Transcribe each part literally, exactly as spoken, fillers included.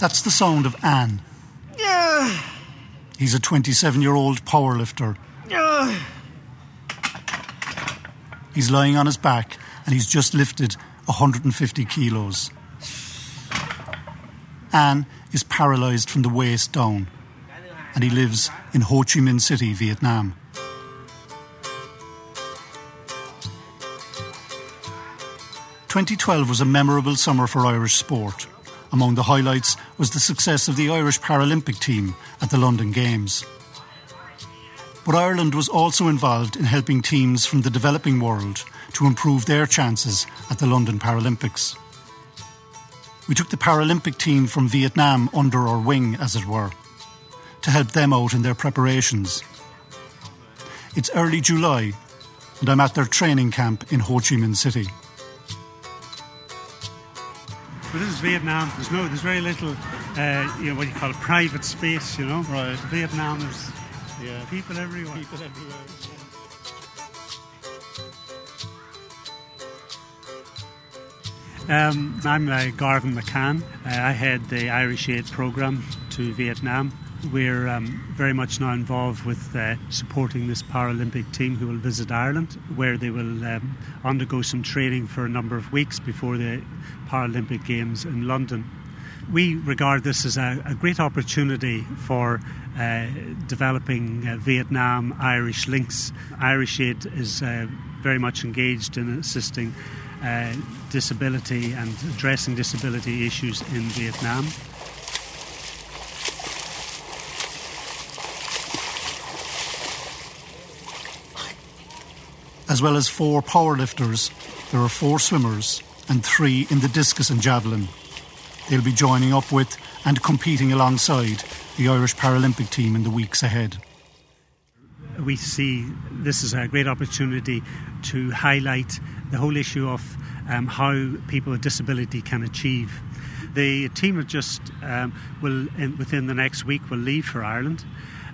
That's the sound of Anne. Yeah. He's a twenty-seven-year-old powerlifter. Yeah. He's lying on his back and he's just lifted one hundred fifty kilos. Anne is paralysed from the waist down and he lives in Ho Chi Minh City, Vietnam. twenty twelve was a memorable summer for Irish sport. Among the highlights was the success of the Irish Paralympic team at the London Games. But Ireland was also involved in helping teams from the developing world to improve their chances at the London Paralympics. We took the Paralympic team from Vietnam under our wing, as it were, to help them out in their preparations. It's early July and I'm at their training camp in Ho Chi Minh City. But this is Vietnam. There's no, there's very little, uh, you know, what you call it, private space, you know. Right. Vietnam is yeah. people everywhere. People everywhere. Yeah. Um, I'm uh, Garvin McCann. Uh, I head the Irish Aid programme to Vietnam. We're um, very much now involved with uh, supporting this Paralympic team who will visit Ireland, where they will um, undergo some training for a number of weeks before the Paralympic Games in London. We regard this as a, a great opportunity for uh, developing uh, Vietnam-Irish links. Irish Aid is uh, very much engaged in assisting uh, disability and addressing disability issues in Vietnam. As well as four powerlifters, there are four swimmers and three in the discus and javelin. They'll be joining up with and competing alongside the Irish Paralympic team in the weeks ahead. We see this as a great opportunity to highlight the whole issue of um, how people with disability can achieve. The team have just, um, will in, within the next week, will leave for Ireland.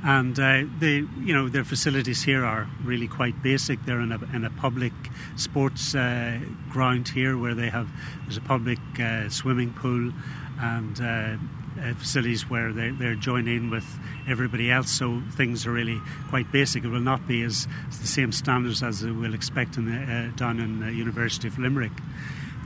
And uh, they, you know, their facilities here are really quite basic. They're in a, in a public sports uh, ground here, where they have there's a public uh, swimming pool and uh, uh, facilities where they, they're joined in with everybody else. So things are really quite basic. It will not be as, as the same standards as they will expect in the, uh, down in the University of Limerick.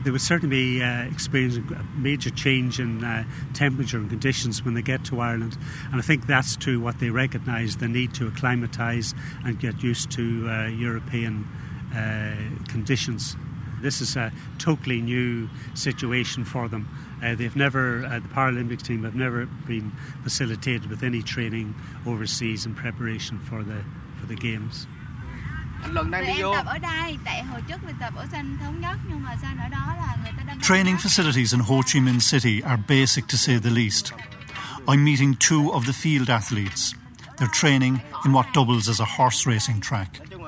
They would certainly be uh, experiencing a major change in uh, temperature and conditions when they get to Ireland, and I think that's too what they recognise, the need to acclimatise and get used to uh, European uh, conditions. This is a totally new situation for them. Uh, they've never, uh, the Paralympic team have never been facilitated with any training overseas in preparation for the for the Games. Training facilities in Ho Chi Minh City are basic, to say the least. I'm meeting two of the field athletes. They're training in what doubles as a horse racing track. You're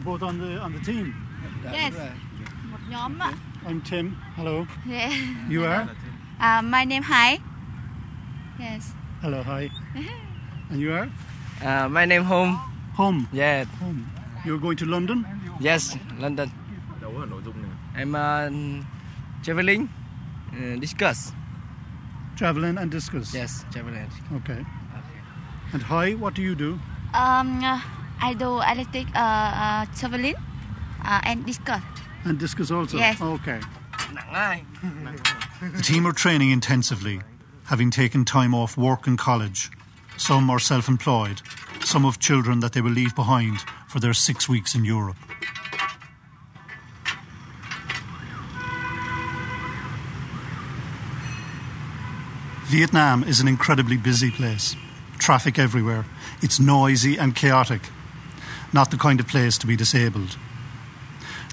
both on the on the team? Yes. I'm Tim. Hello. Yeah. You are? Uh, my name Hai. Yes. Hello, Hai. And you are? Uh, my name Home. Home? Yeah. Home. You're going to London? Yes, London. I'm uh, traveling and discuss. Traveling and discuss? Yes, traveling. Okay. And Hi, what do you do? Um, uh, I do athletic uh, uh, traveling uh, and discuss. And discuss also? Yes. Okay. The team are training intensively, having taken time off work and college. Some are self-employed, some have children that they will leave behind for their six weeks in Europe. Vietnam is an incredibly busy place. Traffic everywhere. It's noisy and chaotic. Not the kind of place to be disabled.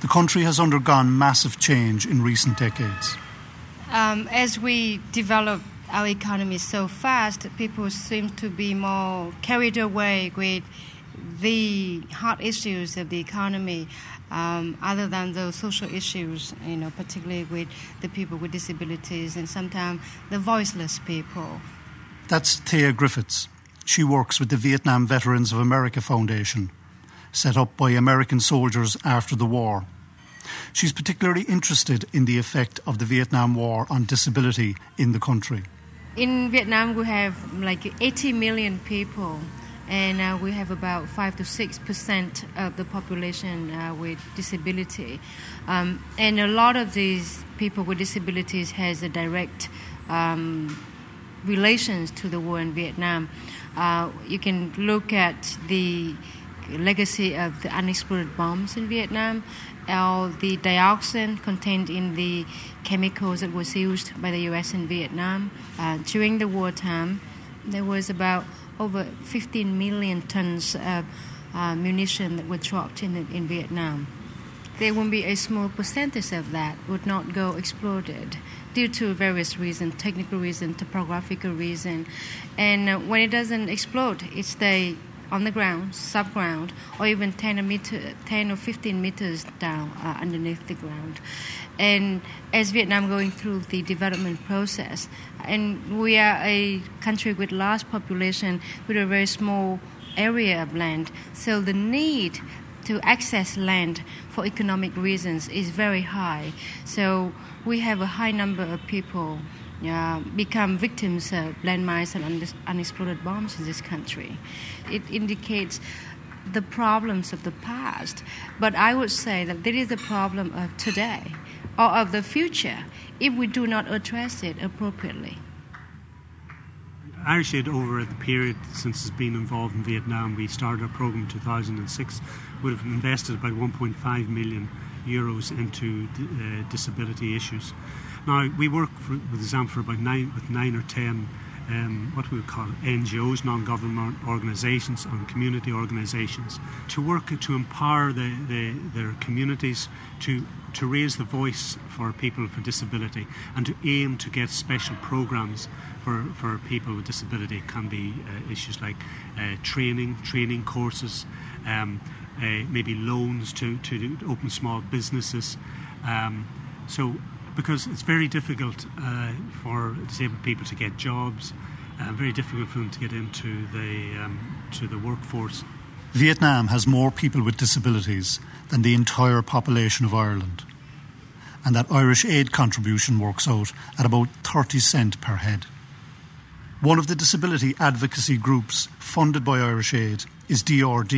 The country has undergone massive change in recent decades. Um, as we develop our economy is so fast, people seem to be more carried away with the hard issues of the economy, um, other than those social issues, you know, particularly with the people with disabilities and sometimes the voiceless people. That's Thea Griffiths. She works with the Vietnam Veterans of America Foundation, set up by American soldiers after the war. She's particularly interested in the effect of the Vietnam War on disability in the country. In Vietnam, we have like eighty million people, and uh, we have about five to six percent of the population uh, with disability. Um, and a lot of these people with disabilities has a direct um, relations to the war in Vietnam. Uh, you can look at the legacy of the unexploded bombs in Vietnam, or the dioxin contained in the chemicals that was used by the U S in Vietnam. Uh, during the wartime, there was about over fifteen million tons of uh, munition that were dropped in, in Vietnam. There will be a small percentage of that would not go exploded due to various reasons, technical reason, topographical reason. And uh, when it doesn't explode, it stays on the ground, subground, or even ten, a meter, ten or fifteen meters down uh, underneath the ground. And as Vietnam going through the development process, and we are a country with large population with a very small area of land, so the need to access land for economic reasons is very high. So we have a high number of people Uh, become victims of landmines and unexploded bombs in this country. It indicates the problems of the past, but I would say that there is a problem of today or of the future if we do not address it appropriately. Irish Aid, over the period since it's been involved in Vietnam, we started a program in two thousand six, would have invested about one point five million euros into uh, disability issues. Now, we work for, with ZAM for about nine, with nine or ten, um, what we would call N G Os, non-government organisations and community organisations, to work to empower the, the, their communities to, to raise the voice for people with disability and to aim to get special programmes for, for people with disability. It can be uh, issues like uh, training, training courses, um, uh, maybe loans to, to open small businesses. Um, so. Because it's very difficult uh, for disabled people to get jobs, uh, very difficult for them to get into the, um, to the workforce. Vietnam has more people with disabilities than the entire population of Ireland, and that Irish Aid contribution works out at about thirty cents per head. One of the disability advocacy groups funded by Irish Aid is D R D.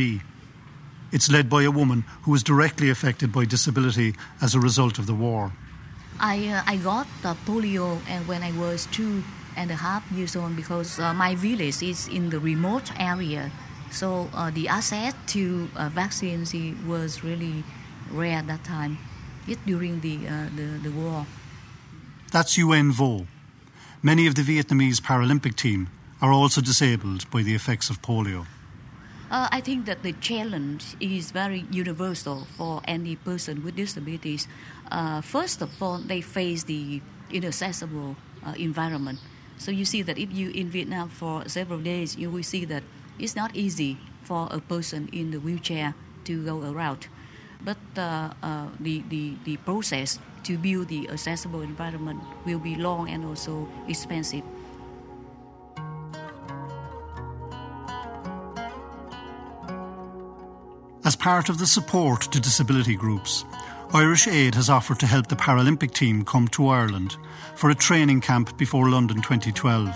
It's led by a woman who was directly affected by disability as a result of the war. I, uh, I got uh, polio and when I was two and a half years old, because uh, my village is in the remote area, so uh, the access to uh, vaccines was really rare at that time, it, during the, uh, the, the war. That's U N Vo. Many of the Vietnamese Paralympic team are also disabled by the effects of polio. Uh, I think that the challenge is very universal for any person with disabilities. Uh, first of all, they face the inaccessible uh, environment. So you see that if you're in Vietnam for several days, you will see that it's not easy for a person in the wheelchair to go around. But uh, uh, the, the, the process to build the accessible environment will be long and also expensive. As part of the support to disability groups, Irish Aid has offered to help the Paralympic team come to Ireland for a training camp before London twenty twelve,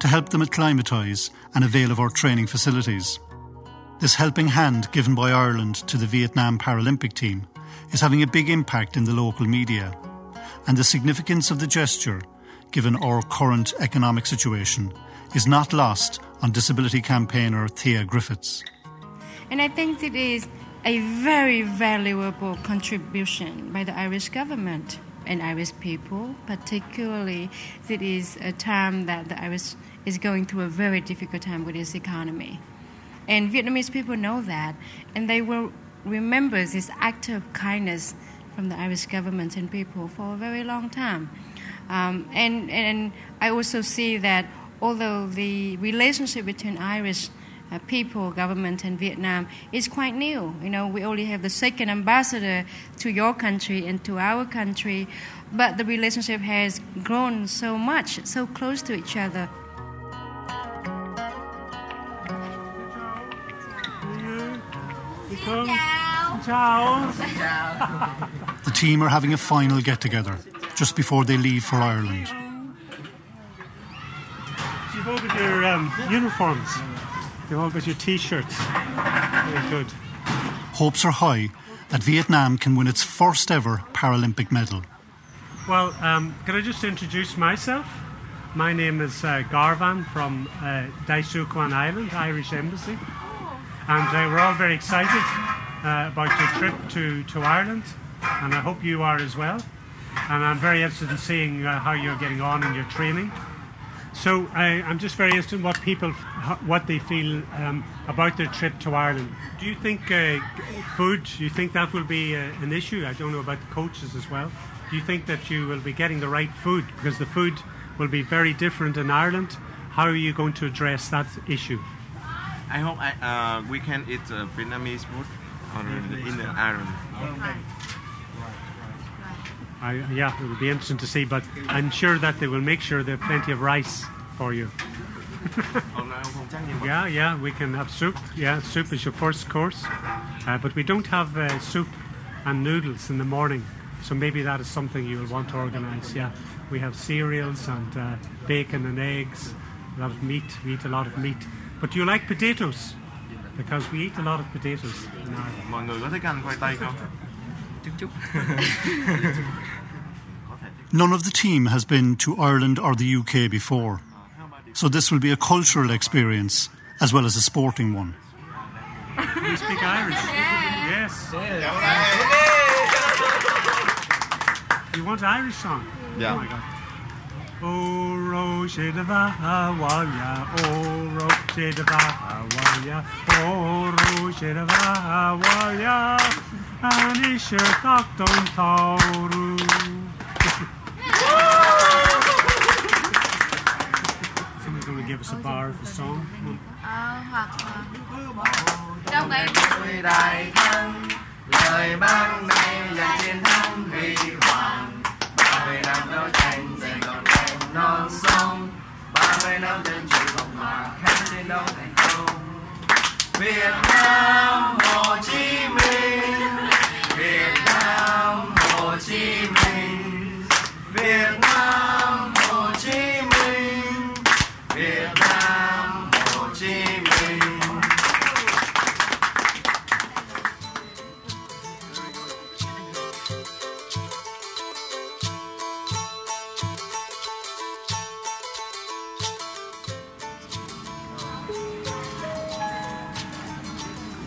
to help them acclimatise and avail of our training facilities. This helping hand given by Ireland to the Vietnam Paralympic team is having a big impact in the local media, and the significance of the gesture, given our current economic situation, is not lost on disability campaigner Thea Griffiths. And I think it is a very valuable contribution by the Irish government and Irish people, particularly it is a time that the Irish is going through a very difficult time with its economy. And Vietnamese people know that, and they will remember this act of kindness from the Irish government and people for a very long time. Um, and, and I also see that although the relationship between Irish Uh, people, government in Vietnam is quite new. You know, we only have the second ambassador to your country and to our country, but the relationship has grown so much, so close to each other. Sit down. Ciao. Ciao. The team are having a final get-together just before they leave for Ireland. You've all got your um, uniforms. You've all got your T-shirts. Very good. Hopes are high that Vietnam can win its first ever Paralympic medal. Well, um, can I just introduce myself? My name is uh, Garvan from uh, Daisuquan Island, Irish Embassy. And uh, we're all very excited uh, about your trip to, to Ireland, and I hope you are as well. And I'm very interested in seeing uh, how you're getting on in your training. So I, I'm just very interested in what people, what they feel um, about their trip to Ireland. Do you think uh, food, do you think that will be uh, an issue? I don't know about the coaches as well. Do you think that you will be getting the right food? Because the food will be very different in Ireland. How are you going to address that issue? I hope I, uh, we can eat uh, Vietnamese food or Vietnamese in the Ireland. Okay. I, yeah, it will be interesting to see, but I'm sure that they will make sure there are plenty of rice for you. yeah, yeah, we can have soup. Yeah, soup is your first course, uh, but we don't have uh, soup and noodles in the morning, so maybe that is something you will want to organise. Yeah, we have cereals and uh, bacon and eggs, a lot of meat. We eat a lot of meat. But do you like potatoes? Because we eat a lot of potatoes in Ireland. Mọi người có thích ăn khoai tây không? None of the team has been to Ireland or the U K before, so this will be a cultural experience as well as a sporting one. We speak Irish. Yes. yes. You want an Irish song? Yeah. Oh my God. Oh, Roche de Vahawaya, oh, Roche de Vahawaya, oh, Roche de Vahawaya, Anisha Docton Tauru. Someone's going to give us a bar of the song. Vietnam, Ho Chi Minh, Vietnam, Ho Chi Minh, Vietnam, Ho Chi Minh, Vietnam, Ho Chi Minh.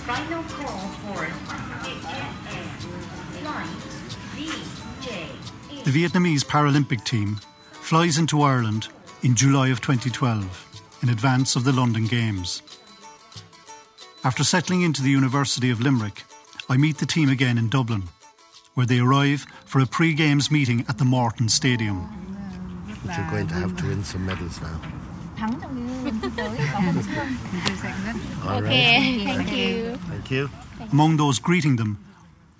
Final call for it. The Vietnamese Paralympic team flies into Ireland in July of twenty twelve in advance of the London Games. After settling into the University of Limerick, I meet the team again in Dublin, where they arrive for a pre-games meeting at the Morton Stadium. But you're going to have to win some medals now. All right. Okay, thank you. Thank you. Among those greeting them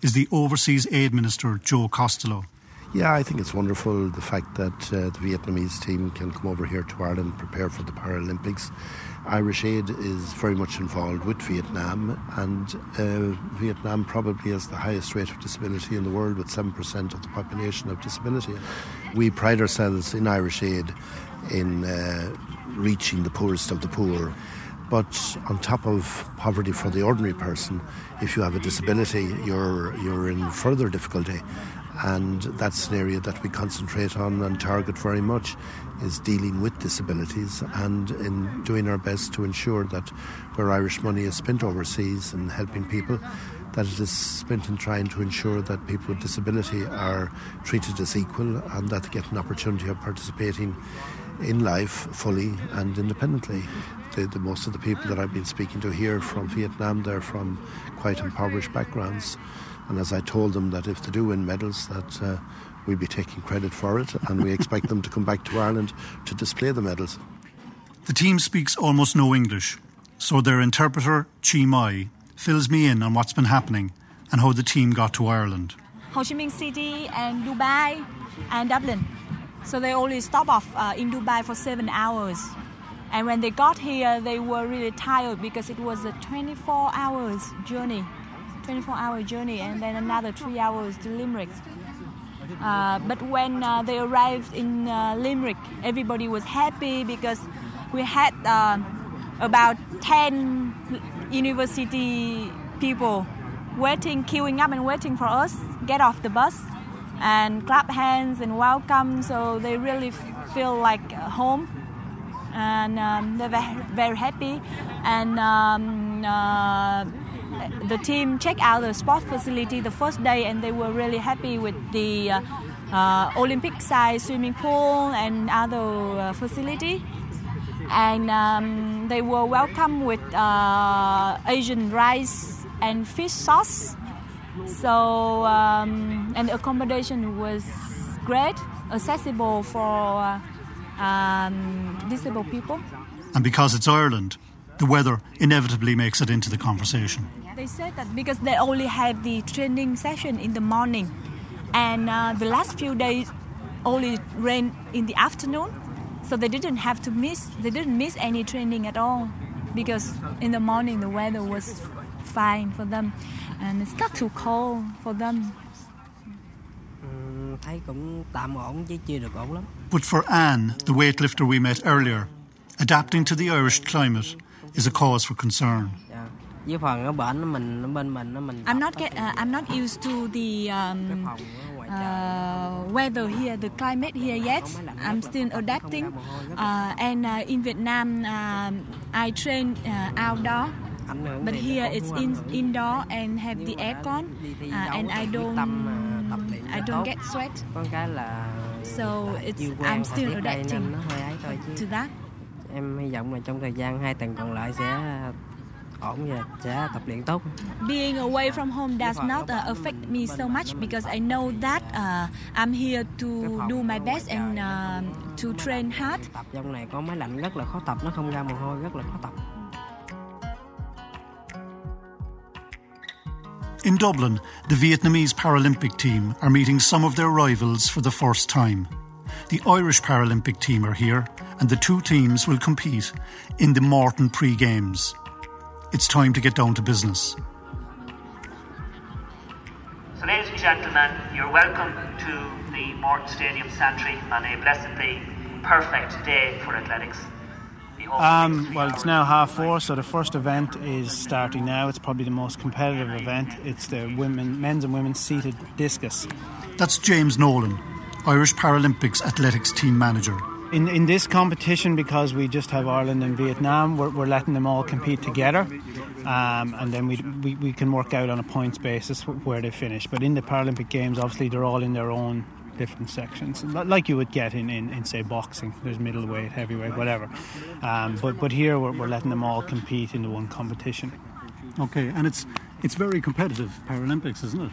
is the Overseas Aid Minister, Joe Costello. Yeah, I think it's wonderful the fact that uh, the Vietnamese team can come over here to Ireland and prepare for the Paralympics. Irish Aid is very much involved with Vietnam, and uh, Vietnam probably has the highest rate of disability in the world, with seven percent of the population of disability. We pride ourselves in Irish Aid in uh, reaching the poorest of the poor. But on top of poverty for the ordinary person, if you have a disability, you're you're in further difficulty. And that's an area that we concentrate on and target very much, is dealing with disabilities and in doing our best to ensure that where Irish money is spent overseas and helping people, that it is spent in trying to ensure that people with disability are treated as equal and that they get an opportunity of participating in life fully and independently. The, the most of the people that I've been speaking to here from Vietnam, they're from quite impoverished backgrounds. And as I told them, that if they do win medals, that uh, we'll be taking credit for it, and we expect them to come back to Ireland to display the medals. The team speaks almost no English, so their interpreter, Chi Mai, fills me in on what's been happening and how the team got to Ireland. Ho Chi Minh City and Dubai and Dublin. So they only stopped off uh, in Dubai for seven hours. And when they got here, they were really tired because it was a twenty-four hours journey twenty-four hour journey and then another three hours to Limerick. Uh, but when uh, they arrived in uh, Limerick, everybody was happy because we had uh, about ten university people waiting, queuing up and waiting for us, get off the bus and clap hands and welcome. So they really f- feel like home, and um, they're very, very happy. And um, uh, the team checked out the sports facility the first day, and they were really happy with the uh, uh, Olympic-sized swimming pool and other uh, facility. And um, they were welcomed with uh, Asian rice and fish sauce. So um, and the accommodation was great, accessible for uh, um, disabled people. And because it's Ireland, the weather inevitably makes it into the conversation. They said that because they only have the training session in the morning, and uh, the last few days only rained in the afternoon, so they didn't have to miss. They didn't miss any training at all because in the morning the weather was fine for them. And it's not too cold for them. But for Anne, the weightlifter we met earlier, adapting to the Irish climate is a cause for concern. I'm not get, uh, I'm not used to the um, uh, weather here, the climate here yet. I'm still adapting. Uh, and uh, in Vietnam, um, I train uh, outdoor. But here it's in, indoor and have the aircon, uh, and I don't, I don't get sweat. So it's, I'm still adapting to that. Being away from home does not uh, affect me so much because I know that uh, I'm here to do my best and uh, to train hard. In Dublin, the Vietnamese Paralympic team are meeting some of their rivals for the first time. The Irish Paralympic team are here, and the two teams will compete in the Morton pre-games. It's time to get down to business. So, ladies and gentlemen, you're welcome to the Morton Stadium Santry on a blessedly perfect day for athletics. Um, well, it's now half four, so the first event is starting now. It's probably the most competitive event. It's the women, men's and women's seated discus. That's James Nolan, Irish Paralympics athletics team manager. In in this competition, because we just have Ireland and Vietnam, we're, we're letting them all compete together, um, and then we, we we can work out on a points basis where they finish. But in the Paralympic Games, obviously, they're all in their own different sections, like you would get in, in, in say, boxing. There's middleweight, heavyweight, whatever. Um, but but here we're, we're letting them all compete in the one competition. Okay, and it's it's very competitive Paralympics, isn't it?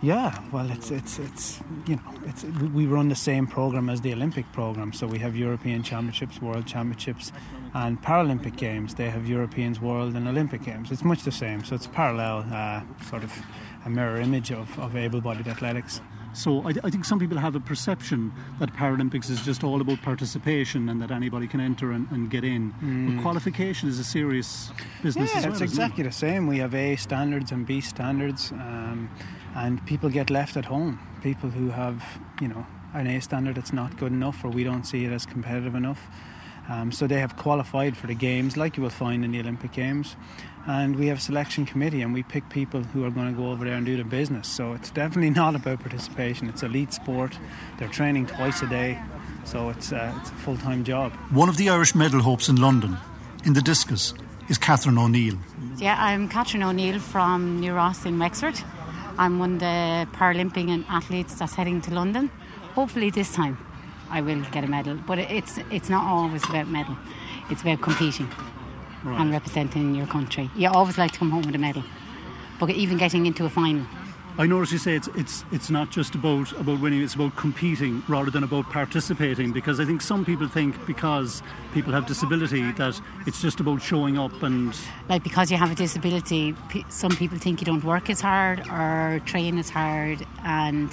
Yeah, well, it's it's it's you know it's we run the same program as the Olympic program, so we have European Championships, World Championships, and Paralympic Games. They have Europeans, World, and Olympic Games. It's much the same, so it's parallel, uh, sort of a mirror image of, of able-bodied athletics. So I, th- I think some people have a perception that Paralympics is just all about participation and that anybody can enter and, and get in. Mm. But qualification is a serious business yeah, as well. Yeah, it's exactly it? the same. We have A standards and B standards, um, and people get left at home. People who have, you know, an A standard that's not good enough, or we don't see it as competitive enough. Um, so they have qualified for the Games, like you will find in the Olympic Games. And we have a selection committee, and we pick people who are going to go over there and do the business. So it's definitely not about participation. It's elite sport. They're training twice a day. So it's, uh, it's a full-time job. One of the Irish medal hopes in London, in the discus, is Catherine O'Neill. Yeah, I'm Catherine O'Neill from New Ross in Wexford. I'm one of the Paralympian athletes that's heading to London. Hopefully this time I will get a medal. But it's it's not always about medal. It's about competing. Right. And representing your country. You always like to come home with a medal, but even getting into a final. I notice you say it's it's it's not just about, about winning, it's about competing rather than about participating, because I think some people think because people have disability that it's just about showing up and... Like because you have a disability, some people think you don't work as hard or train as hard, and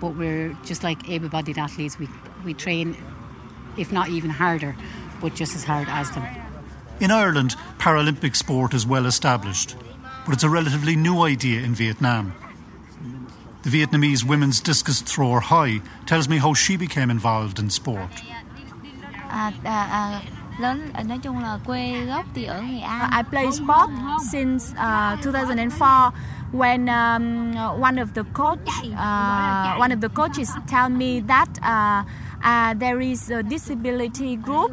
but we're just like able-bodied athletes. We, we train, if not even harder, but just as hard as them. In Ireland, Paralympic sport is well established, but it's a relatively new idea in Vietnam. The Vietnamese women's discus thrower Hoi tells me how she became involved in sport. I play sport since uh, two thousand four when um, one of the coach, uh, one of the coaches tell me that uh, uh, there is a disability group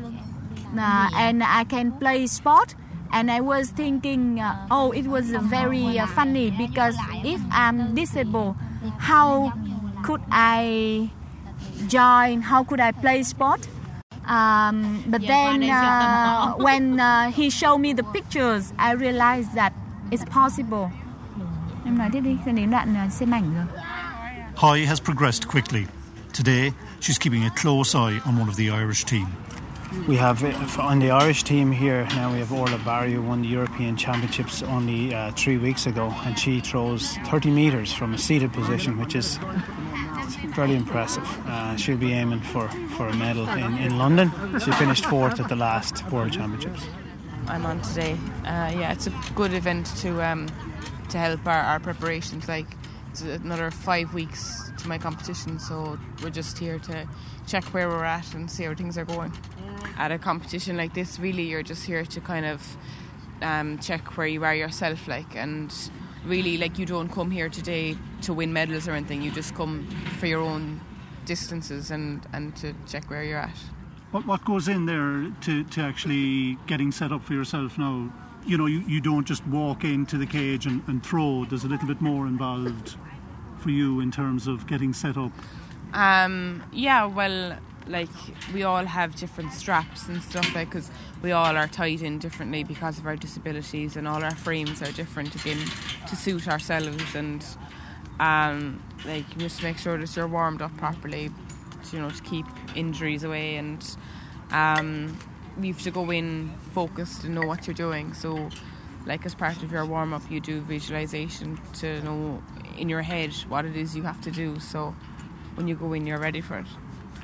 uh, and I can play sport. And I was thinking, uh, oh, it was very uh, funny because if I'm disabled, how could I join? How could I play sport? Um, but then uh, when uh, he showed me the pictures, I realized that it's possible. Hoi has progressed quickly. Today, she's keeping a close eye on one of the Irish team. We have, on the Irish team here now, we have Orla Barry, who won the European Championships only uh, three weeks ago, and she throws thirty metres from a seated position, which is fairly impressive. Uh, she'll be aiming for, for a medal in, in London. She finished fourth at the last World Championships. I'm on today. Uh, yeah, it's a good event to um, to help our, our preparations. Like, it's another five weeks to my competition, so we're just here to check where we're at and see how things are going. At a competition like this, really, you're just here to kind of um, check where you are yourself, like, and really, like, you don't come here today to win medals or anything. You just come for your own distances and, and to check where you're at. What what goes in there to, to actually getting set up for yourself now? You know, you, you don't just walk into the cage and, and throw. There's a little bit more involved for you in terms of getting set up. Um, yeah, well, like, we all have different straps and stuff, like, because we all are tied in differently because of our disabilities, and all our frames are different again to suit ourselves, and um, like, you just make sure that you're warmed up properly, you know, to keep injuries away, and um, you have to go in focused and know what you're doing. So, like, as part of your warm up, you do visualization to know in your head what it is you have to do. So when you go in, you're ready for it.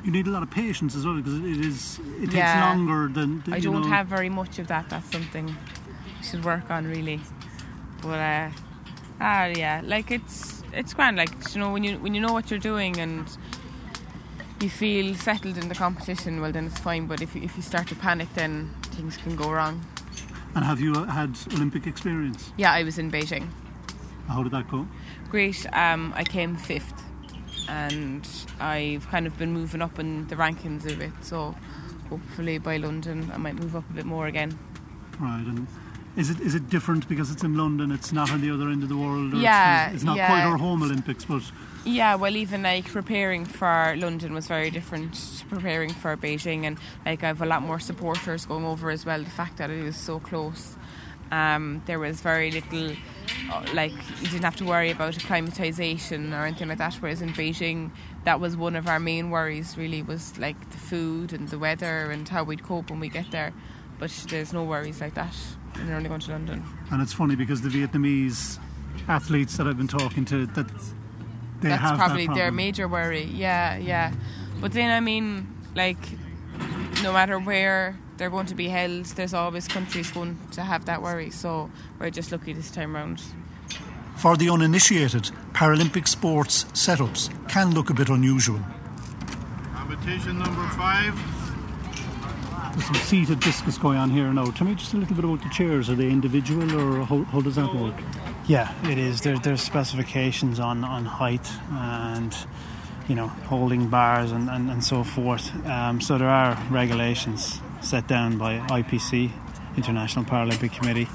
You need a lot of patience as well, because it is it takes yeah. longer than... than I don't you know. have very much of that. That's something I should work on, really. But, uh, ah, yeah, like, it's it's grand. Like, you know, when you when you know what you're doing and you feel settled in the competition, well, then it's fine. But if you, if you start to panic, then things can go wrong. And have you had Olympic experience? Yeah, I was in Beijing. How did that go? Great. Um, I came fifth. And I've kind of been moving up in the rankings a bit, so hopefully by London I might move up a bit more again. Right, and is it is it different because it's in London? It's not on the other end of the world. Or yeah, it's, it's not yeah. quite our home Olympics, but yeah. Well, even like preparing for London was very different to preparing for Beijing, and like I have a lot more supporters going over as well. The fact that it was so close, um, there was very little. Like, you didn't have to worry about acclimatization or anything like that, whereas in Beijing that was one of our main worries, really, was like the food and the weather and how we'd cope when we get there. But there's no worries like that when you're only going to London. And it's funny because the Vietnamese athletes that I've been talking to, that they that's have probably that their major worry. Yeah, yeah. But then, I mean, like, no matter where they're going to be held, there's always countries going to have that worry, so we're just lucky this time round. For the uninitiated, Paralympic sports setups can look a bit unusual. Competition number five. There's some seated discus going on here now. Tell me just a little bit about the chairs. Are they individual, or how, how does that work? Yeah, it is. There, there's specifications on, on height and, you know, holding bars and, and, and so forth. Um, so there are regulations set down by I P C, International Paralympic Committee.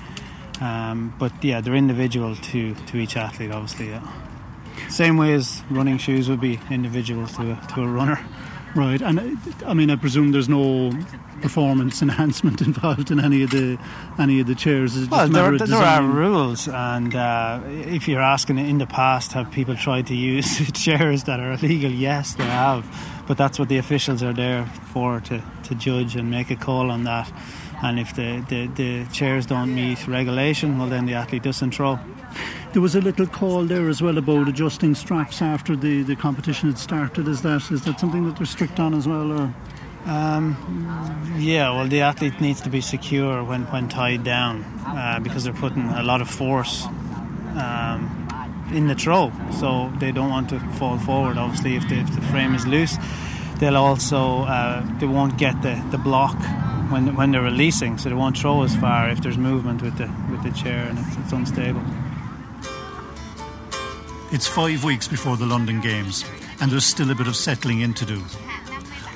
Um, but yeah, they're individual to, to each athlete, obviously. Yeah. Same way as running shoes would be individual to a, to a runner. Right, and I mean, I presume there's no performance enhancement involved in any of the any of the chairs. It's just well, there, there are rules, and uh, if you're asking, in the past, have people tried to use chairs that are illegal? Yes, they have, but that's what the officials are there for, to, to judge and make a call on that. And if the, the, the chairs don't meet regulation, well, then the athlete doesn't throw. There was a little call there as well about adjusting straps after the, the competition had started. Is that is that something that they're strict on as well? Or um, yeah, well, the athlete needs to be secure when, when tied down uh, because they're putting a lot of force um, in the throw, so they don't want to fall forward. Obviously, if the, if the frame is loose, they'll also uh, they won't get the, the block when when they're releasing, so they won't throw as far if there's movement with the with the chair, and it's, it's unstable. It's five weeks before the London Games, and there's still a bit of settling in to do.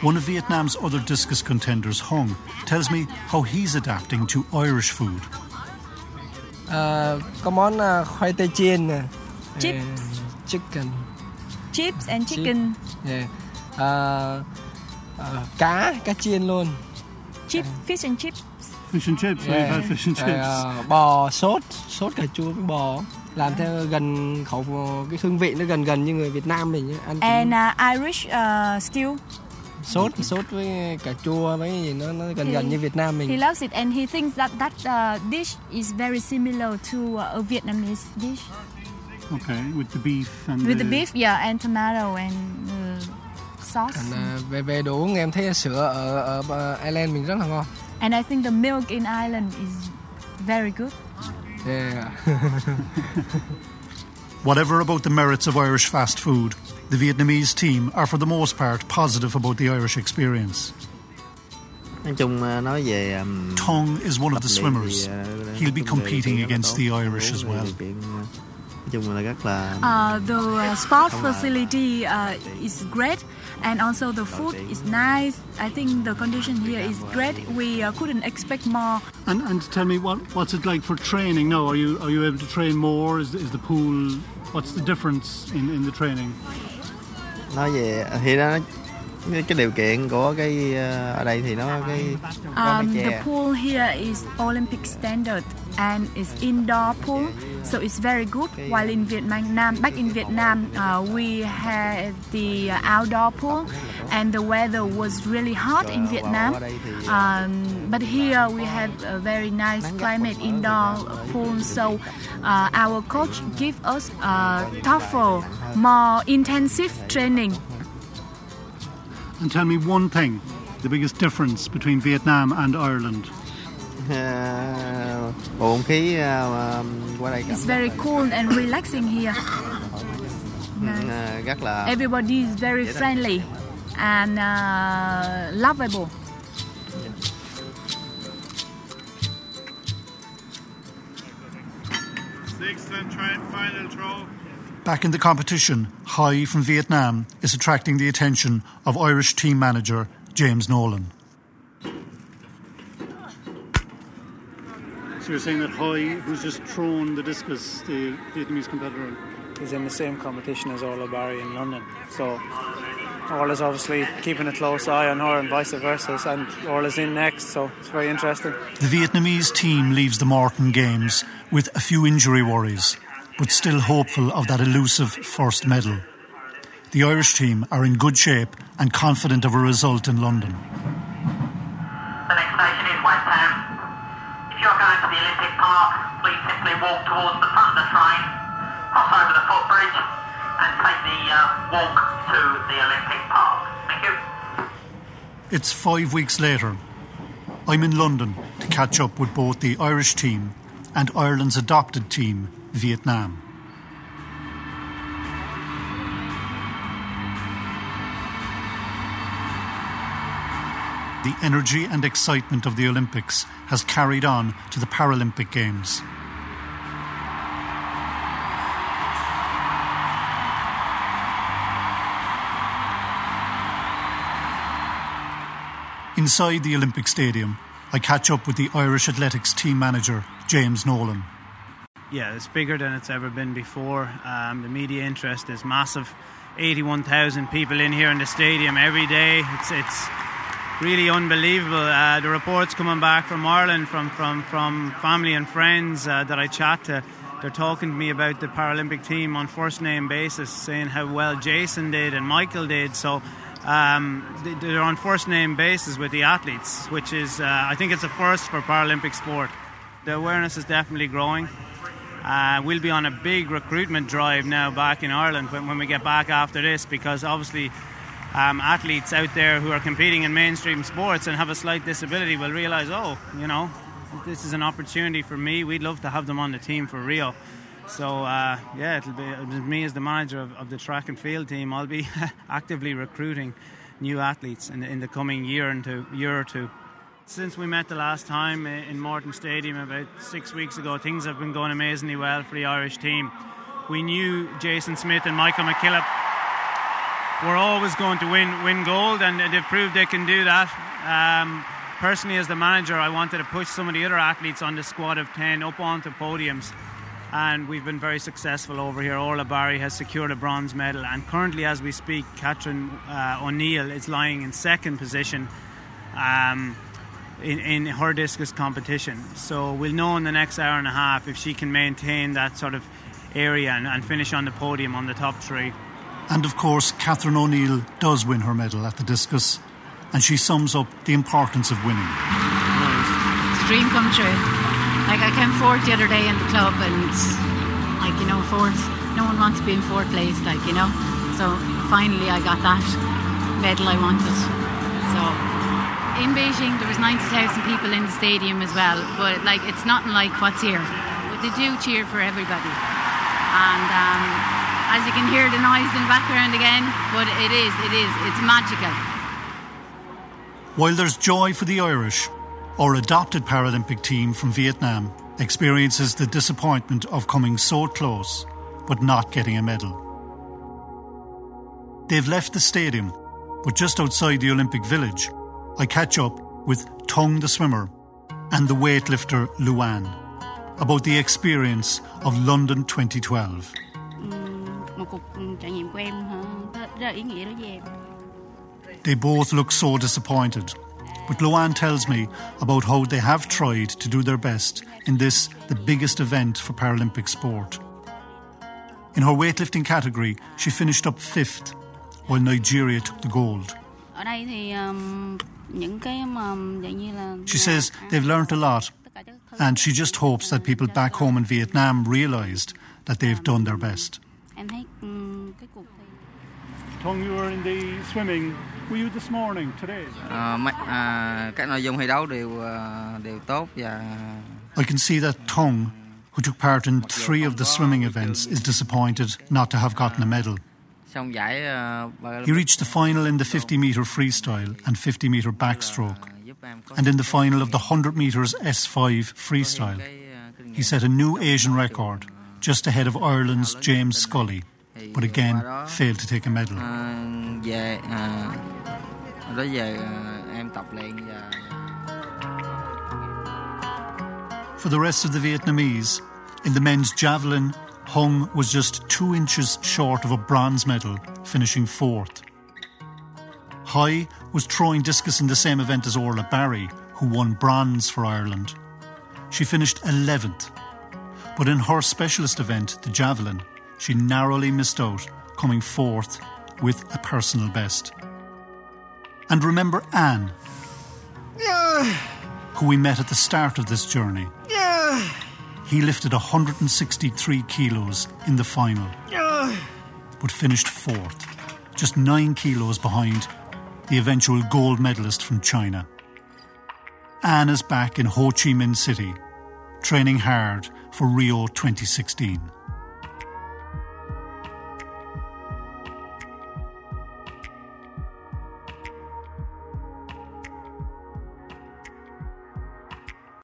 One of Vietnam's other discus contenders, Hung, tells me how he's adapting to Irish food. Uh, come on, uh, khoai tây chiên. Chips, uh, chicken, chips and chicken. Chip. Yeah, uh, uh, cá, cá chiên luôn. Chip, uh, fish and chips. Fish and chips. Yeah. We've had fish and chips. Uh, bò sốt, sốt cà chua với bò. Làm theo gần khẩu cái hương vị nó gần gần như người Việt Nam mình ăn. And uh, Irish uh, stew. Sốt, sốt với cà chua mấy gì nó nó gần he, gần như Việt Nam mình. He loves it and he thinks that that uh, dish is very similar to uh, a Vietnamese dish. Okay, with the beef and with the, the beef, yeah, and tomato and uh, sauce. And, uh, về về đồ uống em thấy sữa ở, ở, ở Ireland mình rất là ngon. And I think the milk in Ireland is very good. Yeah. Whatever about the merits of Irish fast food, the Vietnamese team are for the most part positive about the Irish experience. Tong is one of the swimmers. He'll be competing against the Irish as well. Uh, the uh, sport facility uh, is great, and also the food is nice. I think the condition here is great. We uh, couldn't expect more. And, and tell me, what what's it like for training now? Are you are you able to train more? Is is the pool? What's the difference in, in the training? Nói về thì đó cái điều kiện của cái ở đây thì nó cái. The pool here is Olympic standard and is indoor pool. So it's very good. While in Vietnam, back in Vietnam, uh, we had the outdoor pool, and the weather was really hot in Vietnam. Um, but here we have a very nice climate indoor pool. So uh, our coach gave us uh, tougher, more intensive training. And tell me one thing: the biggest difference between Vietnam and Ireland. It's very cool and relaxing here. Nice. Everybody is very friendly and uh, lovable. Sixth and final throw. Back in the competition, Hai from Vietnam is attracting the attention of Irish team manager James Nolan. You're saying that Hoi, who's just thrown the discus, the Vietnamese competitor, is in the same competition as Orla Barry in London. So Orla's obviously keeping a close eye on her and vice versa, and Orla's in next, so it's very interesting. The Vietnamese team leaves the Morton Games with a few injury worries, but still hopeful of that elusive first medal. The Irish team are in good shape and confident of a result in London. The next station is West Ham. If you're going to the Olympic Park, please simply walk towards the Thunder Train, cross over the footbridge, and take the uh, walk to the Olympic Park. Thank you. It's five weeks later. I'm in London to catch up with both the Irish team and Ireland's adopted team, Vietnam. The energy and excitement of the Olympics has carried on to the Paralympic Games. Inside the Olympic Stadium, I catch up with the Irish athletics team manager, James Nolan. Yeah, it's bigger than it's ever been before. Um, the media interest is massive. eighty-one thousand people in here in the stadium every day. It's... it's really unbelievable. Uh, the reports coming back from Ireland, from, from, from family and friends uh, that I chat to, they're talking to me about the Paralympic team on first name basis, saying how well Jason did and Michael did. So um, they're on first name basis with the athletes, which is, uh, I think it's a first for Paralympic sport. The awareness is definitely growing. Uh, we'll be on a big recruitment drive now back in Ireland when, when we get back after this, because obviously Um, athletes out there who are competing in mainstream sports and have a slight disability will realise, oh, you know, this is an opportunity for me. We'd love to have them on the team for Rio. So uh, yeah, it'll be, it'll be me as the manager of, of the track and field team. I'll be actively recruiting new athletes in, in the coming year and two, year or two. Since we met the last time in Morton Stadium about six weeks ago, things have been going amazingly well for the Irish team. We knew Jason Smyth and Michael McKillop were always going to win win gold, and they've proved they can do that. Um, personally, as the manager, I wanted to push some of the other athletes on the squad of ten up onto podiums, and we've been very successful over here. Orla Barry has secured a bronze medal, and currently, as we speak, Catherine uh, O'Neill is lying in second position um, in, in her discus competition. So we'll know in the next hour and a half if she can maintain that sort of area and, and finish on the podium on the top three. And of course, Catherine O'Neill does win her medal at the discus, and she sums up the importance of winning. It's a dream come true. Like, I came fourth the other day in the club, and, like, you know, fourth, no one wants to be in fourth place, like, you know. So finally I got that medal I wanted. So in Beijing there was ninety thousand people in the stadium as well, but, like, it's nothing like what's here. But they do cheer for everybody. And um, as you can hear the noise in the background again, but it is, it is, it's magical. While there's joy for the Irish, our adopted Paralympic team from Vietnam experiences the disappointment of coming so close but not getting a medal. They've left the stadium, but just outside the Olympic Village, I catch up with Tung the swimmer and the weightlifter Luan about the experience of London twenty twelve. They both look so disappointed, but Luan tells me about how they have tried to do their best in this, the biggest event for Paralympic sport. In her weightlifting category, she finished up fifth, while Nigeria took the gold. She says they've learnt a lot, and she just hopes that people back home in Vietnam realised that they've done their best. Tung, you were in the swimming. Were you this morning, today? I can see that Tung, who took part in three of the swimming events, is disappointed not to have gotten a medal. He reached the final in the fifty metre freestyle and fifty metre backstroke, and in the final of the one hundred metres S five freestyle. He set a new Asian record, just ahead of Ireland's James Scully, but again failed to take a medal. For the rest of the Vietnamese, in the men's javelin, Hung was just two inches short of a bronze medal, finishing fourth. Hai was throwing discus in the same event as Orla Barry, who won bronze for Ireland. She finished eleventh, but in her specialist event, the javelin, she narrowly missed out, coming fourth with a personal best. And remember Anne, yeah, who we met at the start of this journey. Yeah. He lifted one hundred sixty-three kilos in the final, yeah, but finished fourth, just nine kilos behind the eventual gold medalist from China. Anne is back in Ho Chi Minh City, training hard for Rio twenty sixteen.